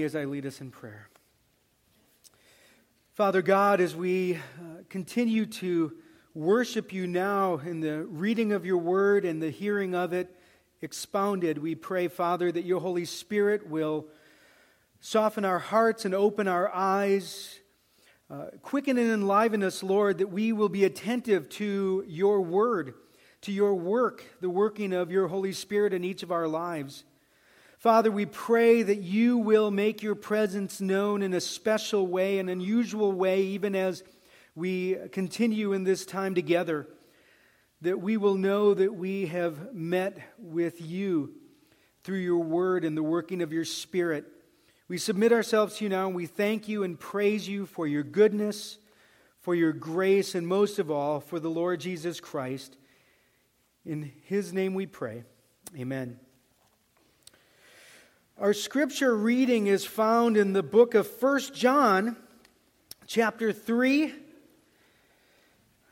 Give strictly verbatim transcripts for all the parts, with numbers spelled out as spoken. me as I lead us in prayer. Father God, as we uh, continue to worship you now in the reading of your word and the hearing of it expounded, we pray, Father, that your Holy Spirit will soften our hearts and open our eyes. Uh, quicken and enliven us, Lord, that we will be attentive to your word, to your work, the working of your Holy Spirit in each of our lives. Father, we pray that you will make your presence known in a special way, an unusual way, even as we continue in this time together, that we will know that we have met with you through your word and the working of your Spirit. We submit ourselves to you now, and we thank you and praise you for your goodness, for your grace, and most of all, for the Lord Jesus Christ. In his name we pray. Amen. Our scripture reading is found in the book of First John, chapter three.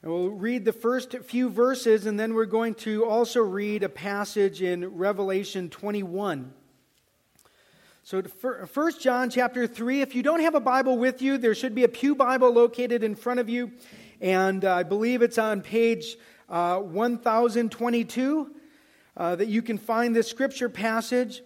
I will read the first few verses, and then we're going to also read a passage in Revelation twenty-one. So First John chapter three, if you don't have a Bible with you, there should be a pew Bible located in front of you. And I believe it's on page uh, one thousand twenty-two uh, that you can find this scripture passage.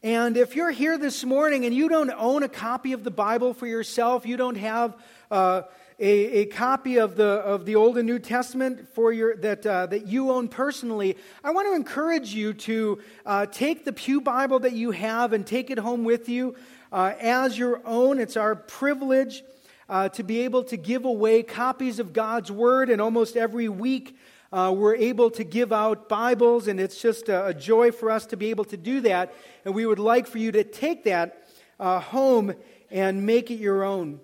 And if you're here this morning and you don't own a copy of the Bible for yourself, you don't have uh, a, a copy of the of the Old and New Testament for your that uh, that you own personally, I want to encourage you to uh, take the pew Bible that you have and take it home with you uh, as your own. It's our privilege uh, to be able to give away copies of God's Word, and almost every week Uh, we're able to give out Bibles, and it's just a, a joy for us to be able to do that. And we would like for you to take that uh, home and make it your own.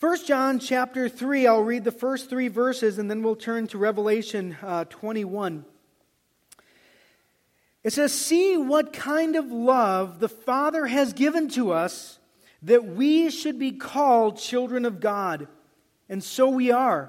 First John chapter three, I'll read the first three verses, and then we'll turn to Revelation uh, twenty-one. It says, "See what kind of love the Father has given to us, that we should be called children of God. And so we are.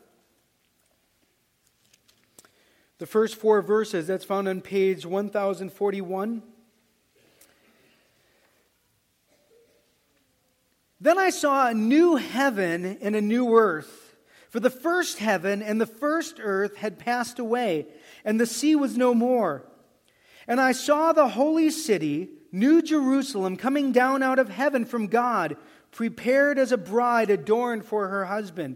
The first four verses, that's found on page one thousand forty-one. "Then I saw a new heaven and a new earth, for the first heaven and the first earth had passed away, and the sea was no more. And I saw the holy city, New Jerusalem, coming down out of heaven from God, prepared as a bride adorned for her husband.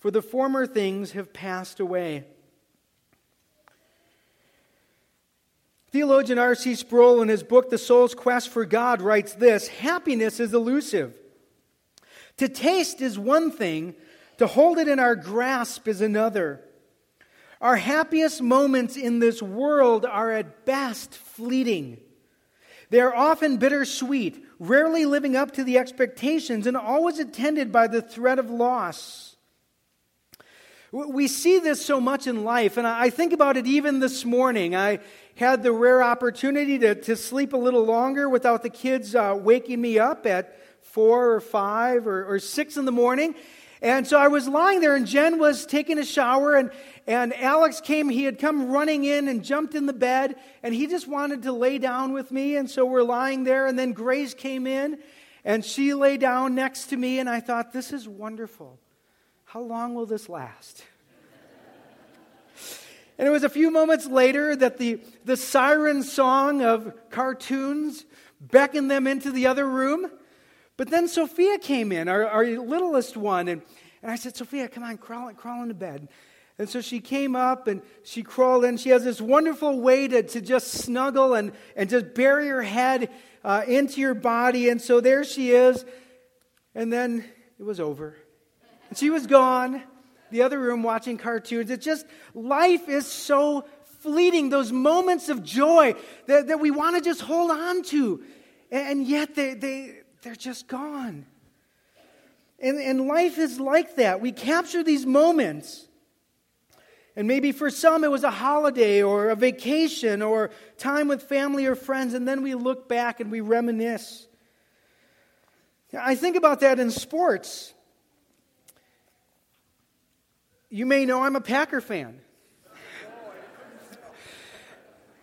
for the former things have passed away.'" Theologian R C Sproul, in his book, The Soul's Quest for God, writes this: "Happiness is elusive. To taste is one thing, to hold it in our grasp is another. Our happiest moments in this world are at best fleeting. They are often bittersweet, rarely living up to the expectations, and always attended by the threat of loss." We see this so much in life, and I think about it even this morning. I had the rare opportunity to, to sleep a little longer without the kids uh, waking me up at four or five or, or six in the morning. And so I was lying there, and Jen was taking a shower, and, and Alex came. He had come running in and jumped in the bed, and he just wanted to lay down with me, and so we're lying there. And then Grace came in, and she lay down next to me, and I thought, this is wonderful. How long will this last? And it was a few moments later that the, the siren song of cartoons beckoned them into the other room. But then Sophia came in, our, our littlest one, and, and I said, Sophia, come on, crawl, crawl into bed. And so she came up and she crawled in. She has this wonderful way to, to just snuggle and, and just bury her head uh, into your body. And so there she is. And then it was over. And she was gone. The other room watching cartoons. It's just, life is so fleeting. Those moments of joy that, that we want to just hold on to. And, and yet they, they, they're just gone. And, and life is like that. We capture these moments. And maybe for some it was a holiday or a vacation or time with family or friends, and then we look back and we reminisce. I think about that in sports. You may know I'm a Packer fan.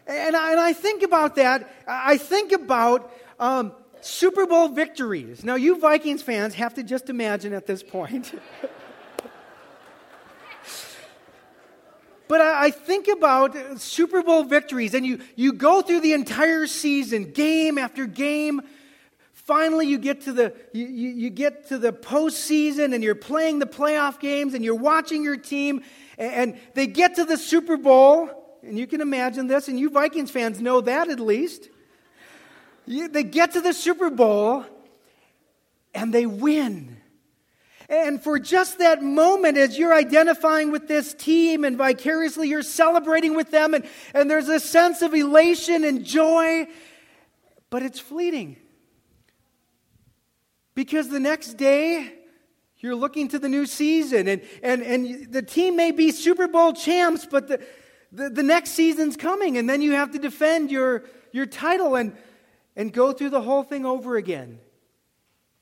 And I, and I think about that. I think about um, Super Bowl victories. Now, you Vikings fans have to just imagine at this point. But I think about Super Bowl victories, and you, you go through the entire season, game after game. Finally, you get to the you, you get to the postseason, and you're playing the playoff games, and you're watching your team, and, and they get to the Super Bowl, and you can imagine this, and you Vikings fans know that at least. You, they get to the Super Bowl, and they win. And for just that moment, as you're identifying with this team and vicariously you're celebrating with them, and, and there's a sense of elation and joy, but it's fleeting. Because the next day, you're looking to the new season, and, and, and the team may be Super Bowl champs, but the, the, the next season's coming, and then you have to defend your, your title and, and go through the whole thing over again.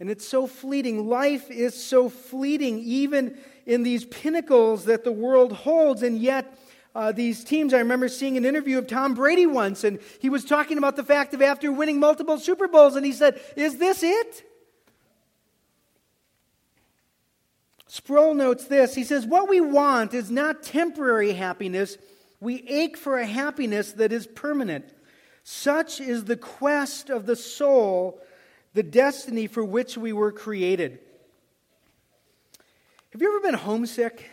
And it's so fleeting. Life is so fleeting, even in these pinnacles that the world holds. And yet, uh, these teams, I remember seeing an interview of Tom Brady once, and he was talking about the fact of after winning multiple Super Bowls, and he said, is this it? Sproul notes this. He says, what we want is not temporary happiness. We ache for a happiness that is permanent. Such is the quest of the soul, the destiny for which we were created. Have you ever been homesick?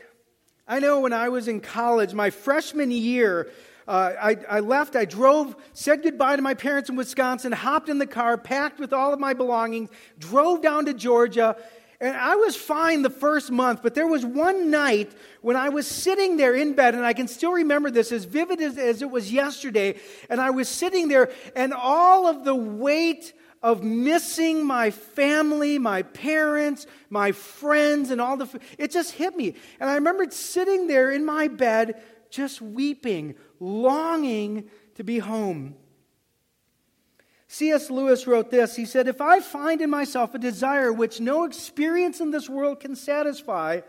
I know when I was in college, my freshman year, uh, I, I left, I drove, said goodbye to my parents in Wisconsin, hopped in the car, packed with all of my belongings, drove down to Georgia, and I was fine the first month, but there was one night when I was sitting there in bed, and I can still remember this as vivid as, as it was yesterday, and I was sitting there, and all of the weight of missing my family, my parents, my friends, and all the... It just hit me. And I remembered sitting there in my bed, just weeping, longing to be home. C S Lewis wrote this. He said, if I find in myself a desire which no experience in this world can satisfy,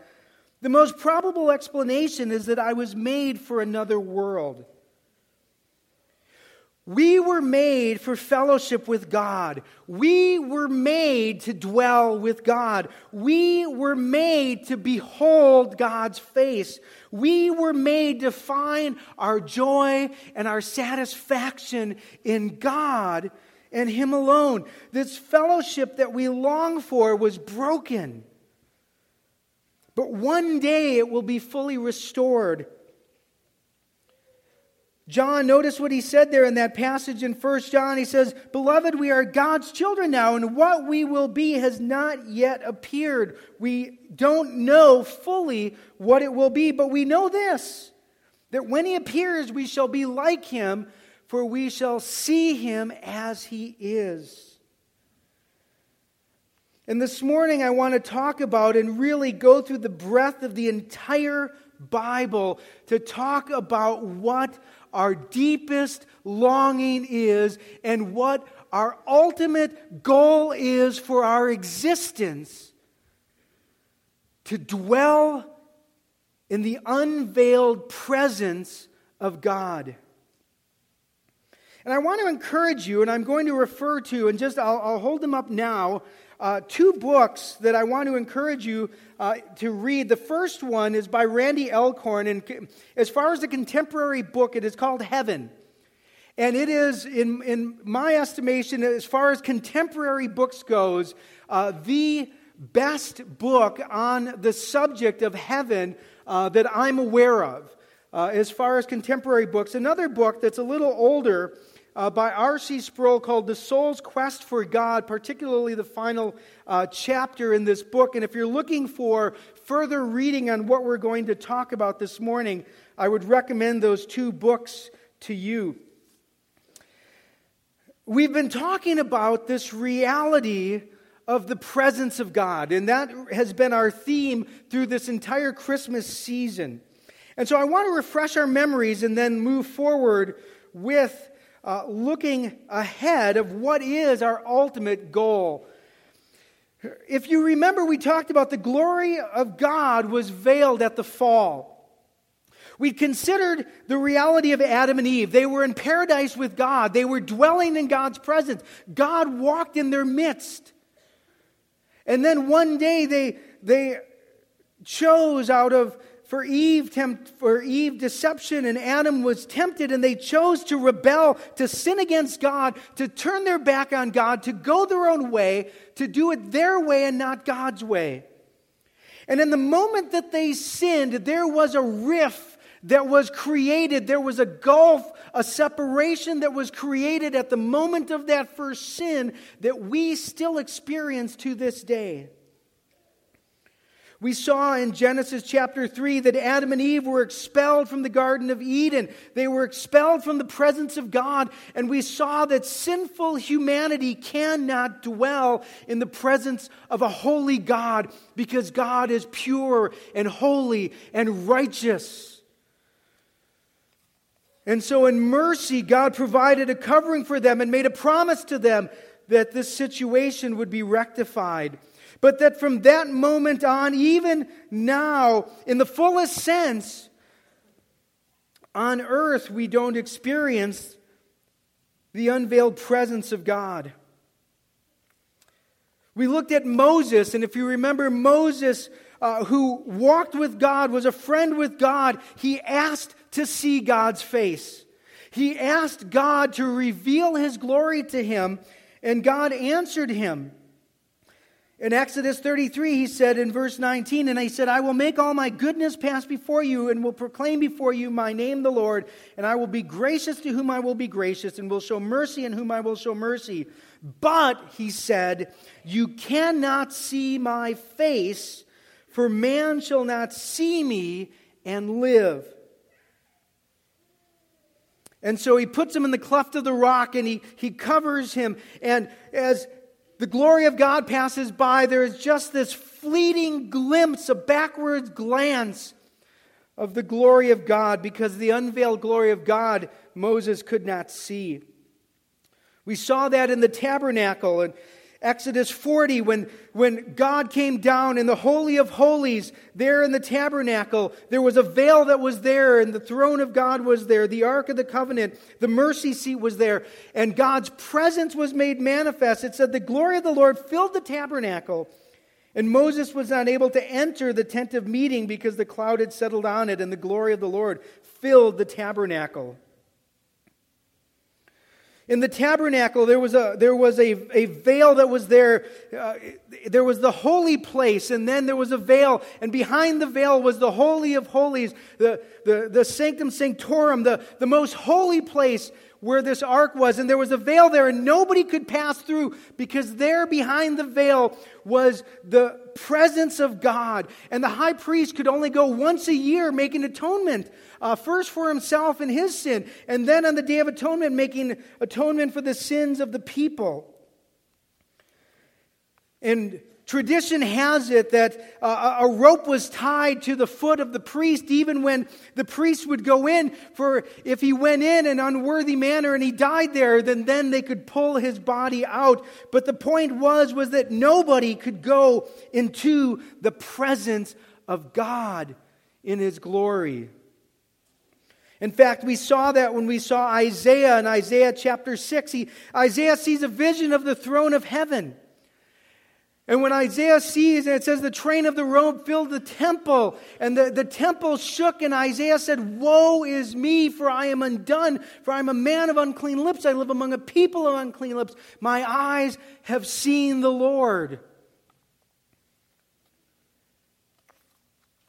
the most probable explanation is that I was made for another world. We were made for fellowship with God. We were made to dwell with God. We were made to behold God's face. We were made to find our joy and our satisfaction in God and Him alone. This fellowship that we long for was broken. But one day it will be fully restored. John, notice what he said there in that passage in First John. He says, beloved, we are God's children now, and what we will be has not yet appeared. We don't know fully what it will be, but we know this, that when He appears, we shall be like Him, for we shall see Him as He is. And this morning I want to talk about and really go through the breadth of the entire Bible to talk about what our deepest longing is and what our ultimate goal is for our existence, to dwell in the unveiled presence of God. And I want to encourage you, and I'm going to refer to, and just I'll, I'll hold them up now, Uh, two books that I want to encourage you uh, to read. The first one is by Randy Alcorn, and as far as the contemporary book, it is called Heaven. And it is, in, in my estimation, as far as contemporary books goes, uh, the best book on the subject of heaven uh, that I'm aware of. Uh, as far as contemporary books, another book that's a little older uh, by R C Sproul called The Soul's Quest for God, particularly the final uh, chapter in this book. And if you're looking for further reading on what we're going to talk about this morning, I would recommend those two books to you. We've been talking about this reality of the presence of God, and that has been our theme through this entire Christmas season. And so I want to refresh our memories and then move forward with uh, looking ahead of what is our ultimate goal. If you remember, we talked about the glory of God was veiled at the fall. We considered the reality of Adam and Eve. They were in paradise with God. They were dwelling in God's presence. God walked in their midst. And then one day they, they chose out of... For Eve, tempt, for Eve, deception, and Adam was tempted, and they chose to rebel, to sin against God, to turn their back on God, to go their own way, to do it their way and not God's way. And in the moment that they sinned, there was a rift that was created. There was a gulf, a separation that was created at the moment of that first sin that we still experience to this day. We saw in Genesis chapter three that Adam and Eve were expelled from the Garden of Eden. They were expelled from the presence of God. And we saw that sinful humanity cannot dwell in the presence of a holy God because God is pure and holy and righteous. And so in mercy, God provided a covering for them and made a promise to them that this situation would be rectified. But that from that moment on, even now, in the fullest sense, on earth we don't experience the unveiled presence of God. We looked at Moses, and if you remember, Moses, uh, who walked with God, was a friend with God. He asked to see God's face. He asked God to reveal His glory to him, and God answered him. In Exodus thirty-three, he said in verse nineteen, and he said, I will make all my goodness pass before you and will proclaim before you my name, the Lord, and I will be gracious to whom I will be gracious and will show mercy in whom I will show mercy. But, he said, you cannot see my face, for man shall not see me and live. And so he puts him in the cleft of the rock and he, he covers him, and as the glory of God passes by, there is just this fleeting glimpse, a backwards glance of the glory of God, because the unveiled glory of God Moses could not see. We saw that in the tabernacle in Exodus forty, when, when God came down in the Holy of Holies, there in the tabernacle, there was a veil that was there, and the throne of God was there, the Ark of the Covenant, the mercy seat was there, and God's presence was made manifest. It said the glory of the Lord filled the tabernacle, and Moses was not able to enter the tent of meeting because the cloud had settled on it, and the glory of the Lord filled the tabernacle. In the tabernacle, there was a there was a, a veil that was there. Uh, there was the holy place, and then there was a veil. And behind the veil was the Holy of Holies, the, the, the Sanctum Sanctorum, the, the most holy place where this ark was. And there was a veil there, and nobody could pass through, because there behind the veil was the presence of God. And the high priest could only go once a year making atonement, uh, first for himself and his sin, and then on the Day of Atonement making atonement for the sins of the people. And tradition has it that uh, a rope was tied to the foot of the priest, even when the priest would go in, for if he went in an unworthy manner and he died there, then, then they could pull his body out. But the point was, was that nobody could go into the presence of God in His glory. In fact, we saw that when we saw Isaiah in Isaiah chapter six. He, Isaiah sees a vision of the throne of heaven. And when Isaiah sees, and it says the train of the robe filled the temple, and the, the temple shook, and Isaiah said, "Woe is me, for I am undone, for I am a man of unclean lips. I live among a people of unclean lips. My eyes have seen the Lord."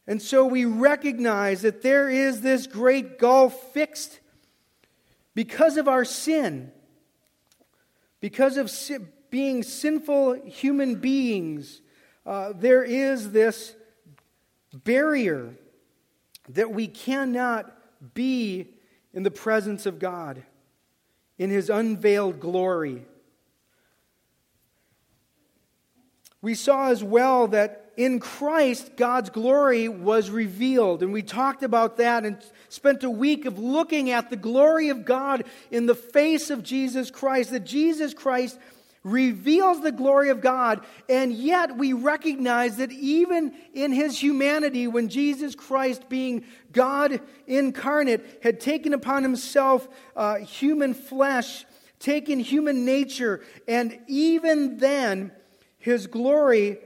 And so we recognize that there is this great gulf fixed because of our sin, because of sin. Being sinful human beings, uh, there is this barrier that we cannot be in the presence of God, in His unveiled glory. We saw as well that in Christ, God's glory was revealed, and we talked about that and spent a week of looking at the glory of God in the face of Jesus Christ, that Jesus Christ reveals the glory of God, and yet we recognize that even in His humanity, when Jesus Christ, being God incarnate, had taken upon Himself uh, human flesh, taken human nature, and even then, His glory,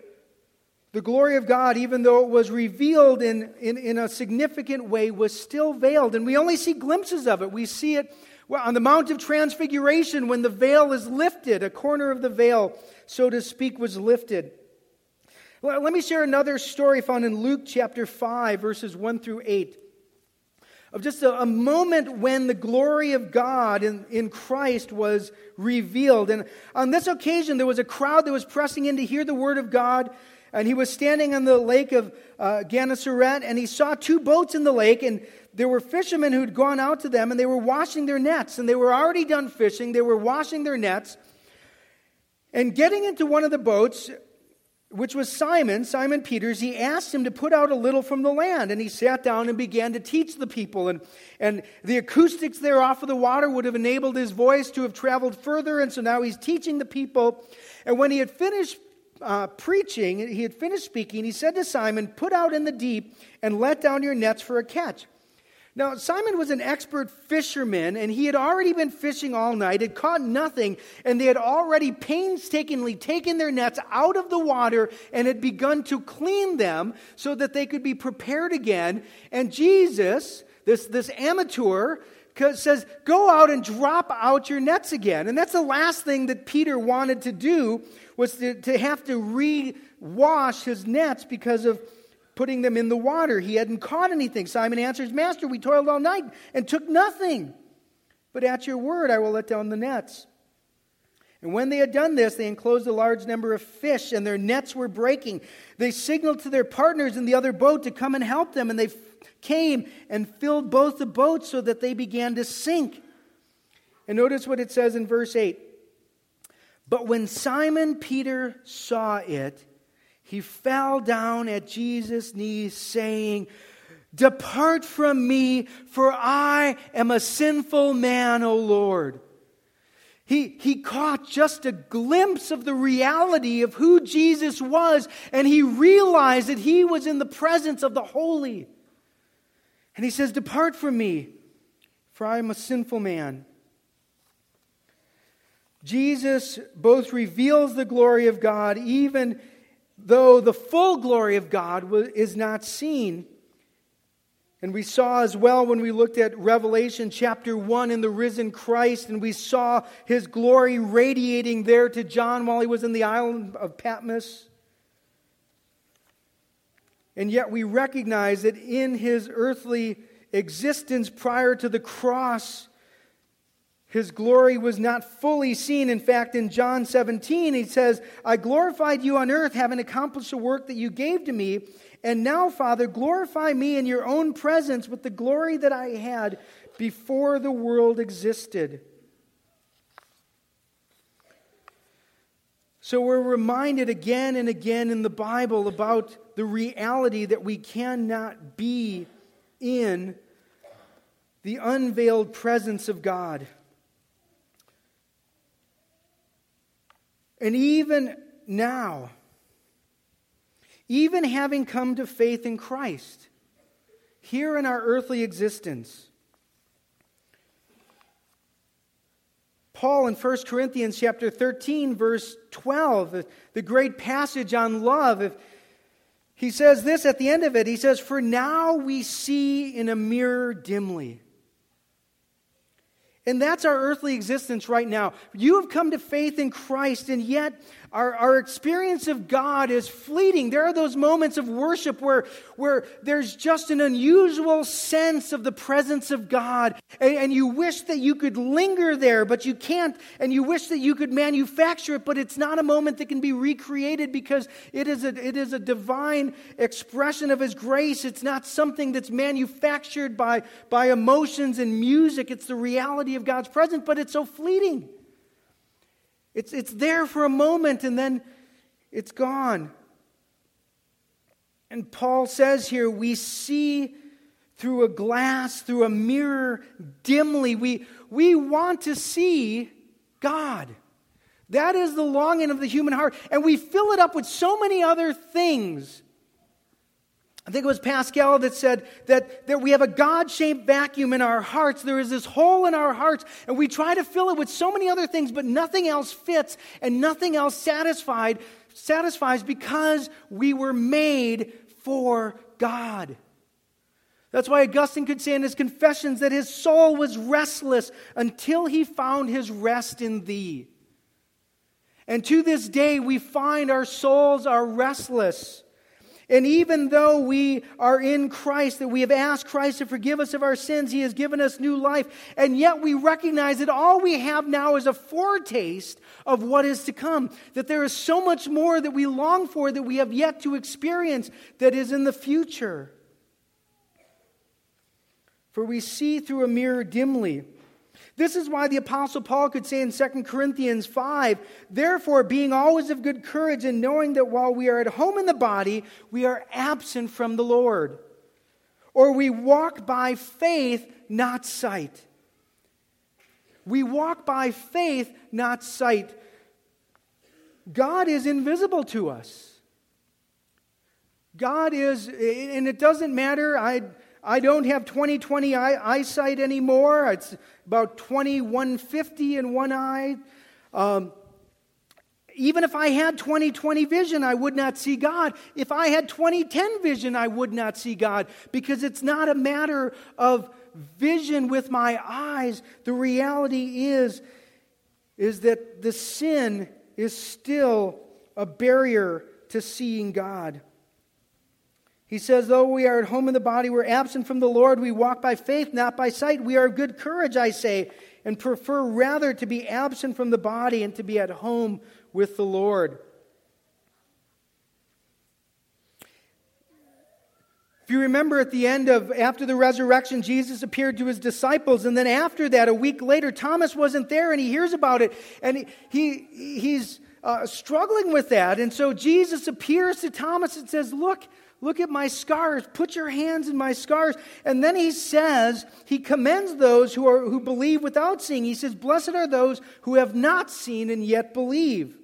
the glory of God, even though it was revealed in, in, in a significant way, was still veiled, and we only see glimpses of it. We see it Well, on the Mount of Transfiguration, when the veil is lifted, a corner of the veil, so to speak, was lifted. Well, let me share another story found in Luke chapter five, verses one through eight, of just a, a moment when the glory of God in, in Christ was revealed. And on this occasion, there was a crowd that was pressing in to hear the word of God. And he was standing on the lake of uh, Gennesaret, and he saw two boats in the lake, and there were fishermen who had gone out to them, and they were washing their nets, and they were already done fishing. They were washing their nets, and getting into one of the boats, which was Simon, Simon Peter's, he asked him to put out a little from the land, and he sat down and began to teach the people, and, and the acoustics there off of the water would have enabled his voice to have traveled further, and so now he's teaching the people, and when he had finished Uh, preaching, he had finished speaking, he said to Simon, "Put out in the deep and let down your nets for a catch." Now, Simon was an expert fisherman, and he had already been fishing all night, had caught nothing, and they had already painstakingly taken their nets out of the water and had begun to clean them so that they could be prepared again. And Jesus, this, this amateur, says, "Go out and drop out your nets again." And that's the last thing that Peter wanted to do, was to, to have to re-wash his nets because of putting them in the water. He hadn't caught anything. Simon answers, "Master, we toiled all night and took nothing. But at your word, I will let down the nets." And when they had done this, they enclosed a large number of fish, and their nets were breaking. They signaled to their partners in the other boat to come and help them, and they came and filled both the boats so that they began to sink. And notice what it says in verse eight. "But when Simon Peter saw it, he fell down at Jesus' knees, saying, 'Depart from me, for I am a sinful man, O Lord.'" He, he caught just a glimpse of the reality of who Jesus was, and he realized that he was in the presence of the holy. And he says, "Depart from me, for I am a sinful man." Jesus both reveals the glory of God, even though the full glory of God is not seen. And we saw as well when we looked at Revelation chapter one in the risen Christ, and we saw His glory radiating there to John while he was in the island of Patmos. And yet we recognize that in His earthly existence prior to the cross, His glory was not fully seen. In fact, in John seventeen, He says, "I glorified you on earth, having accomplished the work that you gave to me. And now, Father, glorify me in your own presence with the glory that I had before the world existed." So we're reminded again and again in the Bible about the reality that we cannot be in the unveiled presence of God. And even now, even having come to faith in Christ, here in our earthly existence, Paul in First Corinthians chapter thirteen, verse twelve, the great passage on love. He says this at the end of it. He says, "For now we see in a mirror dimly." And that's our earthly existence right now. You have come to faith in Christ, and yet our, our experience of God is fleeting. There are those moments of worship where, where there's just an unusual sense of the presence of God, and, and you wish that you could linger there, but you can't, and you wish that you could manufacture it, but it's not a moment that can be recreated because it is a, it is a divine expression of His grace. It's not something that's manufactured by, by emotions and music. It's the reality of God's presence, but it's so fleeting. It's, it's there for a moment and then it's gone. And Paul says here, we see through a glass, through a mirror, dimly. We, we want to see God. That is the longing of the human heart. And we fill it up with so many other things. I think it was Pascal that said that, that we have a God-shaped vacuum in our hearts. There is this hole in our hearts, and we try to fill it with so many other things, but nothing else fits and nothing else satisfied satisfies because we were made for God. That's why Augustine could say in his Confessions that his soul was restless until he found his rest in Thee. And to this day, we find our souls are restless. And even though we are in Christ, that we have asked Christ to forgive us of our sins, He has given us new life, and yet we recognize that all we have now is a foretaste of what is to come, that there is so much more that we long for that we have yet to experience that is in the future. For we see through a mirror dimly. This is why the Apostle Paul could say in Second Corinthians five, "Therefore, being always of good courage and knowing that while we are at home in the body, we are absent from the Lord. Or we walk by faith, not sight." We walk by faith, not sight. God is invisible to us. God is, and it doesn't matter, I... I don't have twenty twenty eyesight anymore. It's about twenty-one fifty in one eye. Um, even if I had twenty twenty vision, I would not see God. If I had twenty ten vision, I would not see God. Because it's not a matter of vision with my eyes. The reality is, is that the sin is still a barrier to seeing God. He says, though we are at home in the body, we're absent from the Lord. We walk by faith, not by sight. We are of good courage, I say, and prefer rather to be absent from the body and to be at home with the Lord. If you remember at the end of, after the resurrection, Jesus appeared to his disciples. And then after that, a week later, Thomas wasn't there and he hears about it. And he, he he's uh, struggling with that. And so Jesus appears to Thomas and says, look, Look at my scars. Put your hands in my scars. And then he says, he commends those who are who believe without seeing. He says, blessed are those who have not seen and yet believe.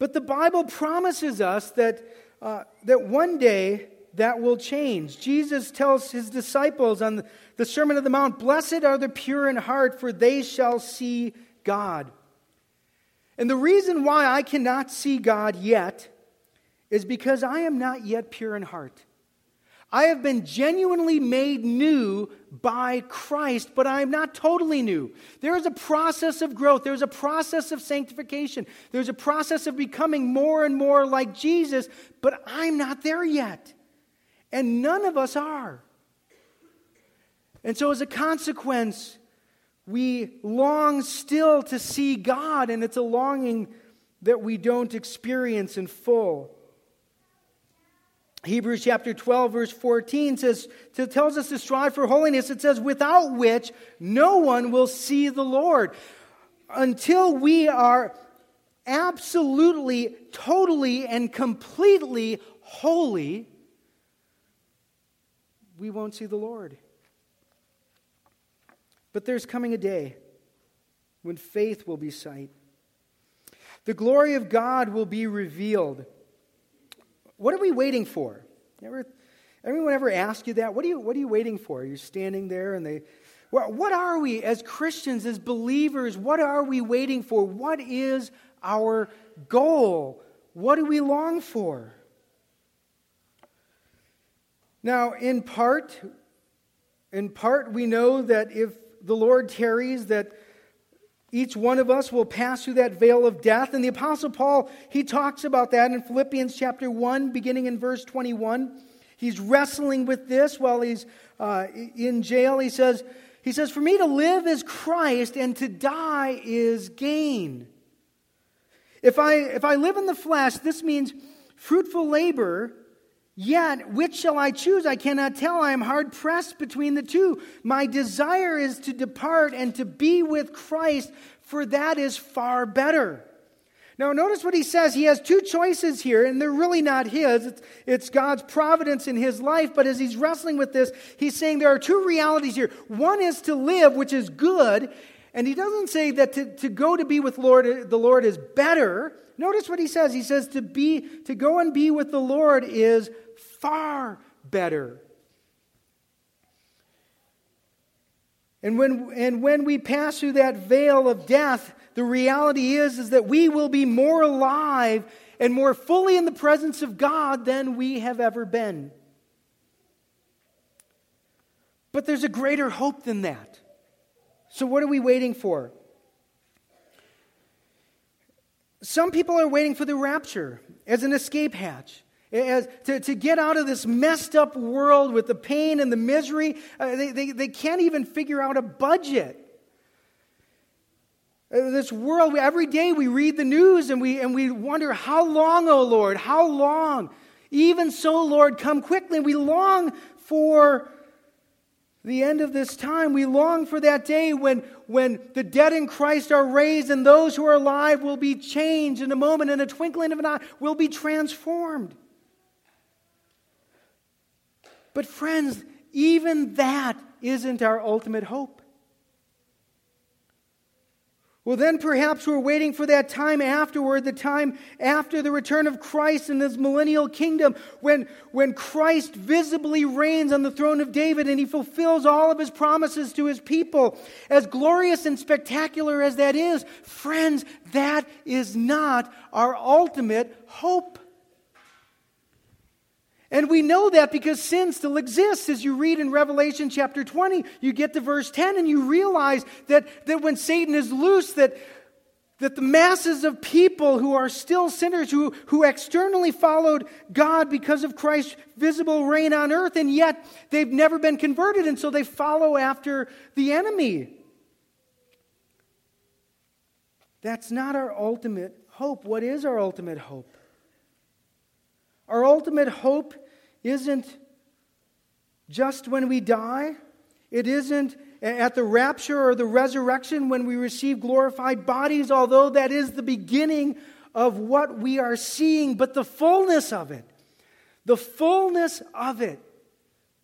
But the Bible promises us that, uh, that one day that will change. Jesus tells his disciples on the Sermon on the Mount, blessed are the pure in heart, for they shall see God. And the reason why I cannot see God yet is because I am not yet pure in heart. I have been genuinely made new by Christ, but I am not totally new. There is a process of growth. There is a process of sanctification. There is a process of becoming more and more like Jesus, but I'm not there yet. And none of us are. And so as a consequence, we long still to see God, and it's a longing that we don't experience in full. Hebrews chapter twelve, verse fourteen says, tells us to strive for holiness. It says, without which no one will see the Lord. Until we are absolutely, totally, and completely holy, we won't see the Lord. But there's coming a day when faith will be sight. The glory of God will be revealed. What are we waiting for? Ever, anyone ever ask you that? What are you, what are you waiting for? You're standing there and they What are we as Christians, as believers? What are we waiting for? What is our goal? What do we long for? Now, in part, in part, we know that if the Lord tarries, that each one of us will pass through that veil of death. And the Apostle Paul, he talks about that in Philippians chapter one, beginning in verse twenty-one. He's wrestling with this while he's uh, in jail. He says, he says, "For me to live is Christ, and to die is gain. If I, if I live in the flesh, this means fruitful labor. Yet, which shall I choose? I cannot tell. I am hard pressed between the two. My desire is to depart and to be with Christ, for that is far better." Now, notice what he says. He has two choices here, and they're really not his. It's, it's God's providence in his life. But as he's wrestling with this, he's saying there are two realities here. One is to live, which is good. And he doesn't say that to, to go to be with Lord, the Lord is better. Notice what he says. He says to be to go and be with the Lord is far better. And when and when we pass through that veil of death, the reality is, is that we will be more alive and more fully in the presence of God than we have ever been. But there's a greater hope than that. So what are we waiting for? Some people are waiting for the rapture as an escape hatch, as to, to get out of this messed up world with the pain and the misery. Uh, they, they, they can't even figure out a budget. Uh, this world, every day we read the news and we, and we wonder, how long, O Lord, how long? Even so, Lord, come quickly. We long for the end of this time. We long for that day when, when the dead in Christ are raised and those who are alive will be changed in a moment, in a twinkling of an eye, will be transformed. But friends, even that isn't our ultimate hope. Well, then perhaps we're waiting for that time afterward, the time after the return of Christ in his millennial kingdom, when, when Christ visibly reigns on the throne of David and he fulfills all of his promises to his people. As glorious and spectacular as that is, friends, that is not our ultimate hope. And we know that because sin still exists. As you read in Revelation chapter twenty, you get to verse ten and you realize that, that when Satan is loose, that, that the masses of people who are still sinners, who, who externally followed God because of Christ's visible reign on earth, and yet they've never been converted, and so they follow after the enemy. That's not our ultimate hope. What is our ultimate hope? Our ultimate hope isn't just when we die. It isn't at the rapture or the resurrection when we receive glorified bodies, although that is the beginning of what we are seeing. But the fullness of it, the fullness of it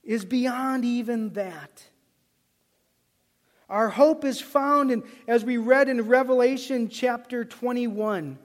is beyond even that. Our hope is found in, as we read in Revelation chapter twenty-one.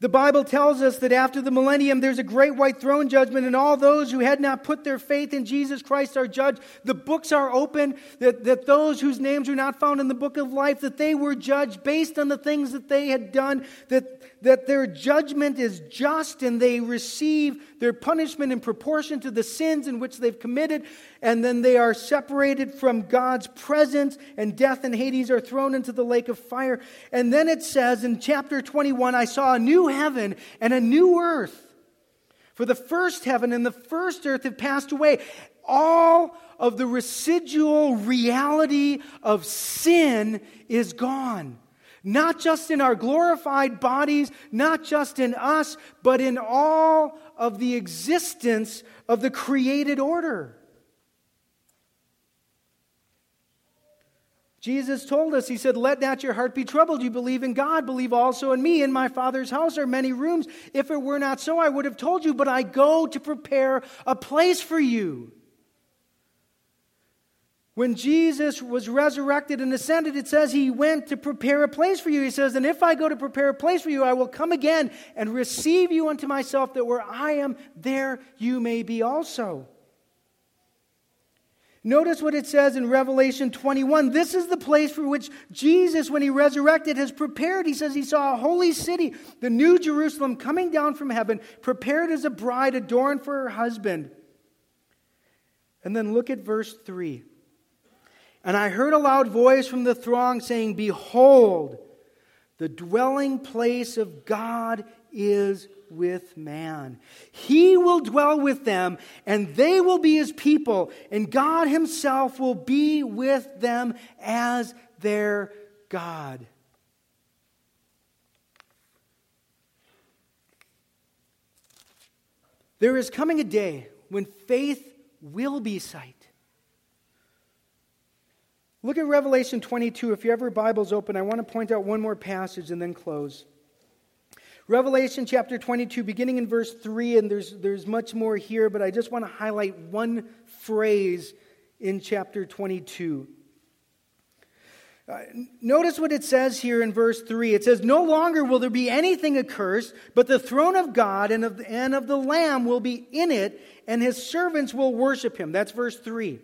The Bible tells us that after the millennium, there's a great white throne judgment, and all those who had not put their faith in Jesus Christ are judged. The books are open, that, that those whose names were not found in the book of life, that they were judged based on the things that they had done, that, that their judgment is just, and they receive their punishment in proportion to the sins in which they've committed, and then they are separated from God's presence, and death and Hades are thrown into the lake of fire. And then it says in chapter twenty-one, I saw a new heaven and a new earth. For the first heaven and the first earth have passed away. All of the residual reality of sin is gone. Not just in our glorified bodies, not just in us, but in all of the existence of the created order. Jesus told us, he said, "Let not your heart be troubled. You believe in God, believe also in me. In my Father's house are many rooms. If it were not so, I would have told you, but I go to prepare a place for you." When Jesus was resurrected and ascended, it says he went to prepare a place for you. He says, "And if I go to prepare a place for you, I will come again and receive you unto myself, that where I am, there you may be also." Notice what it says in Revelation twenty-one. This is the place for which Jesus, when he resurrected, has prepared. He says he saw a holy city, the new Jerusalem, coming down from heaven, prepared as a bride adorned for her husband. And then look at verse three. And I heard a loud voice from the throng saying, Behold, the dwelling place of God is with man. He will dwell with them, and they will be his people, and God himself will be with them as their God. There is coming a day when faith will be sight. Look at Revelation twenty-two. If you have your Bibles open, I want to point out one more passage and then close. Revelation chapter twenty-two, beginning in verse three, and there's there's much more here, but I just want to highlight one phrase in chapter twenty-two. Uh, notice what it says here in verse three. It says, No longer will there be anything accursed, but the throne of God and of, and of the Lamb will be in it, and his servants will worship him. That's verse three.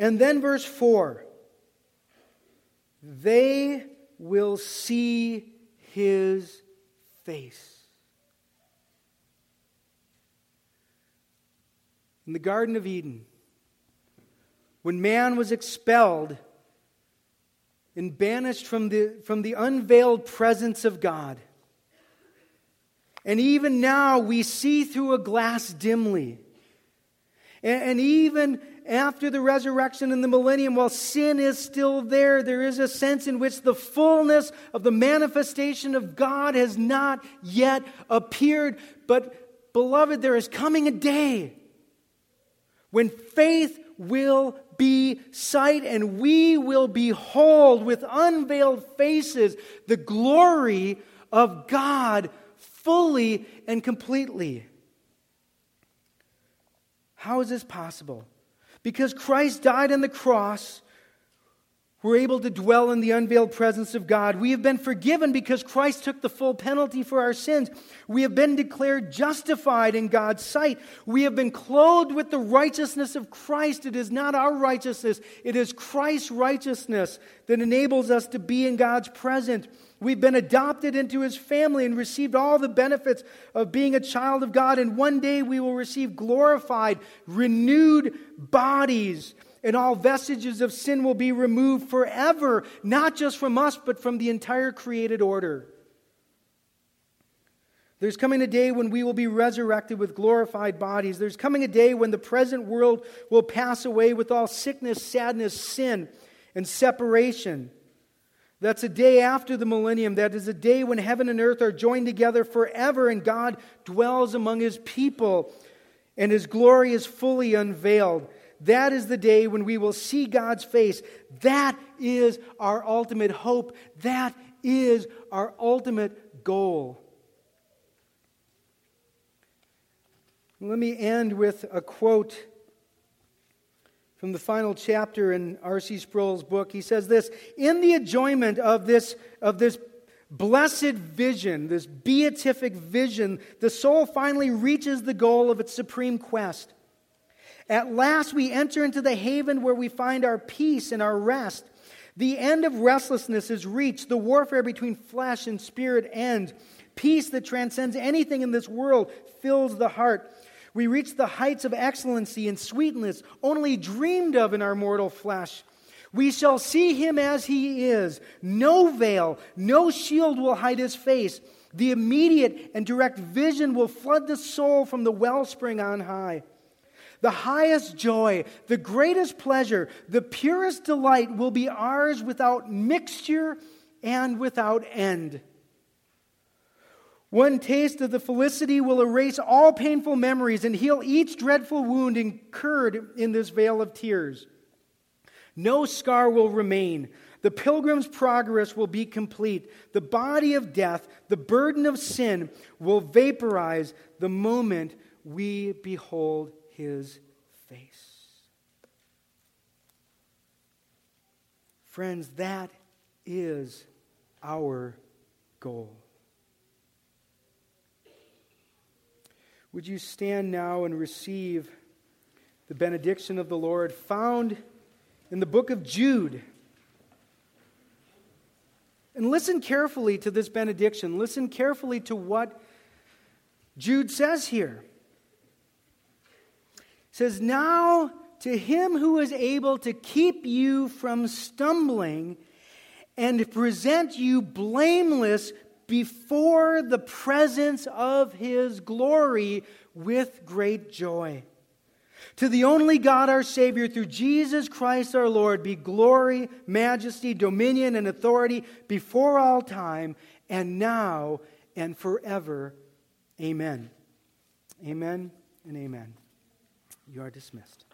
And then verse four. They will see his face. In the Garden of Eden, when man was expelled and banished from the, from the unveiled presence of God, and even now we see through a glass dimly, and, and even after the resurrection and the millennium, while sin is still there, there is a sense in which the fullness of the manifestation of God has not yet appeared. But, beloved, there is coming a day when faith will be sight, and we will behold with unveiled faces the glory of God fully and completely. How is this possible? Because Christ died on the cross, we're able to dwell in the unveiled presence of God. We have been forgiven because Christ took the full penalty for our sins. We have been declared justified in God's sight. We have been clothed with the righteousness of Christ. It is not our righteousness. It is Christ's righteousness that enables us to be in God's presence. We've been adopted into his family and received all the benefits of being a child of God. And one day we will receive glorified, renewed bodies. And all vestiges of sin will be removed forever, not just from us, but from the entire created order. There's coming a day when we will be resurrected with glorified bodies. There's coming a day when the present world will pass away with all sickness, sadness, sin, and separation. That's a day after the millennium. That is a day when heaven and earth are joined together forever and God dwells among his people and his glory is fully unveiled. That is the day when we will see God's face. That is our ultimate hope. That is our ultimate goal. Let me end with a quote from the final chapter in R C Sproul's book. He says this, in the enjoyment of this, of this blessed vision, this beatific vision, the soul finally reaches the goal of its supreme quest. At last we enter into the haven where we find our peace and our rest. The end of restlessness is reached. The warfare between flesh and spirit ends. Peace that transcends anything in this world fills the heart. We reach the heights of excellency and sweetness only dreamed of in our mortal flesh. We shall see him as he is. No veil, no shield will hide his face. The immediate and direct vision will flood the soul from the wellspring on high. The highest joy, the greatest pleasure, the purest delight will be ours without mixture and without end. One taste of the felicity will erase all painful memories and heal each dreadful wound incurred in this vale of tears. No scar will remain. The pilgrim's progress will be complete. The body of death, the burden of sin, will vaporize the moment we behold his face. Friends, that is our goal. Would you stand now and receive the benediction of the Lord found in the book of Jude. And listen carefully to this benediction. Listen carefully to what Jude says here. It says, "Now to him who is able to keep you from stumbling and present you blameless before the presence of his glory with great joy. To the only God our Savior, through Jesus Christ our Lord, be glory, majesty, dominion, and authority before all time, and now and forever. Amen." Amen and amen. You are dismissed.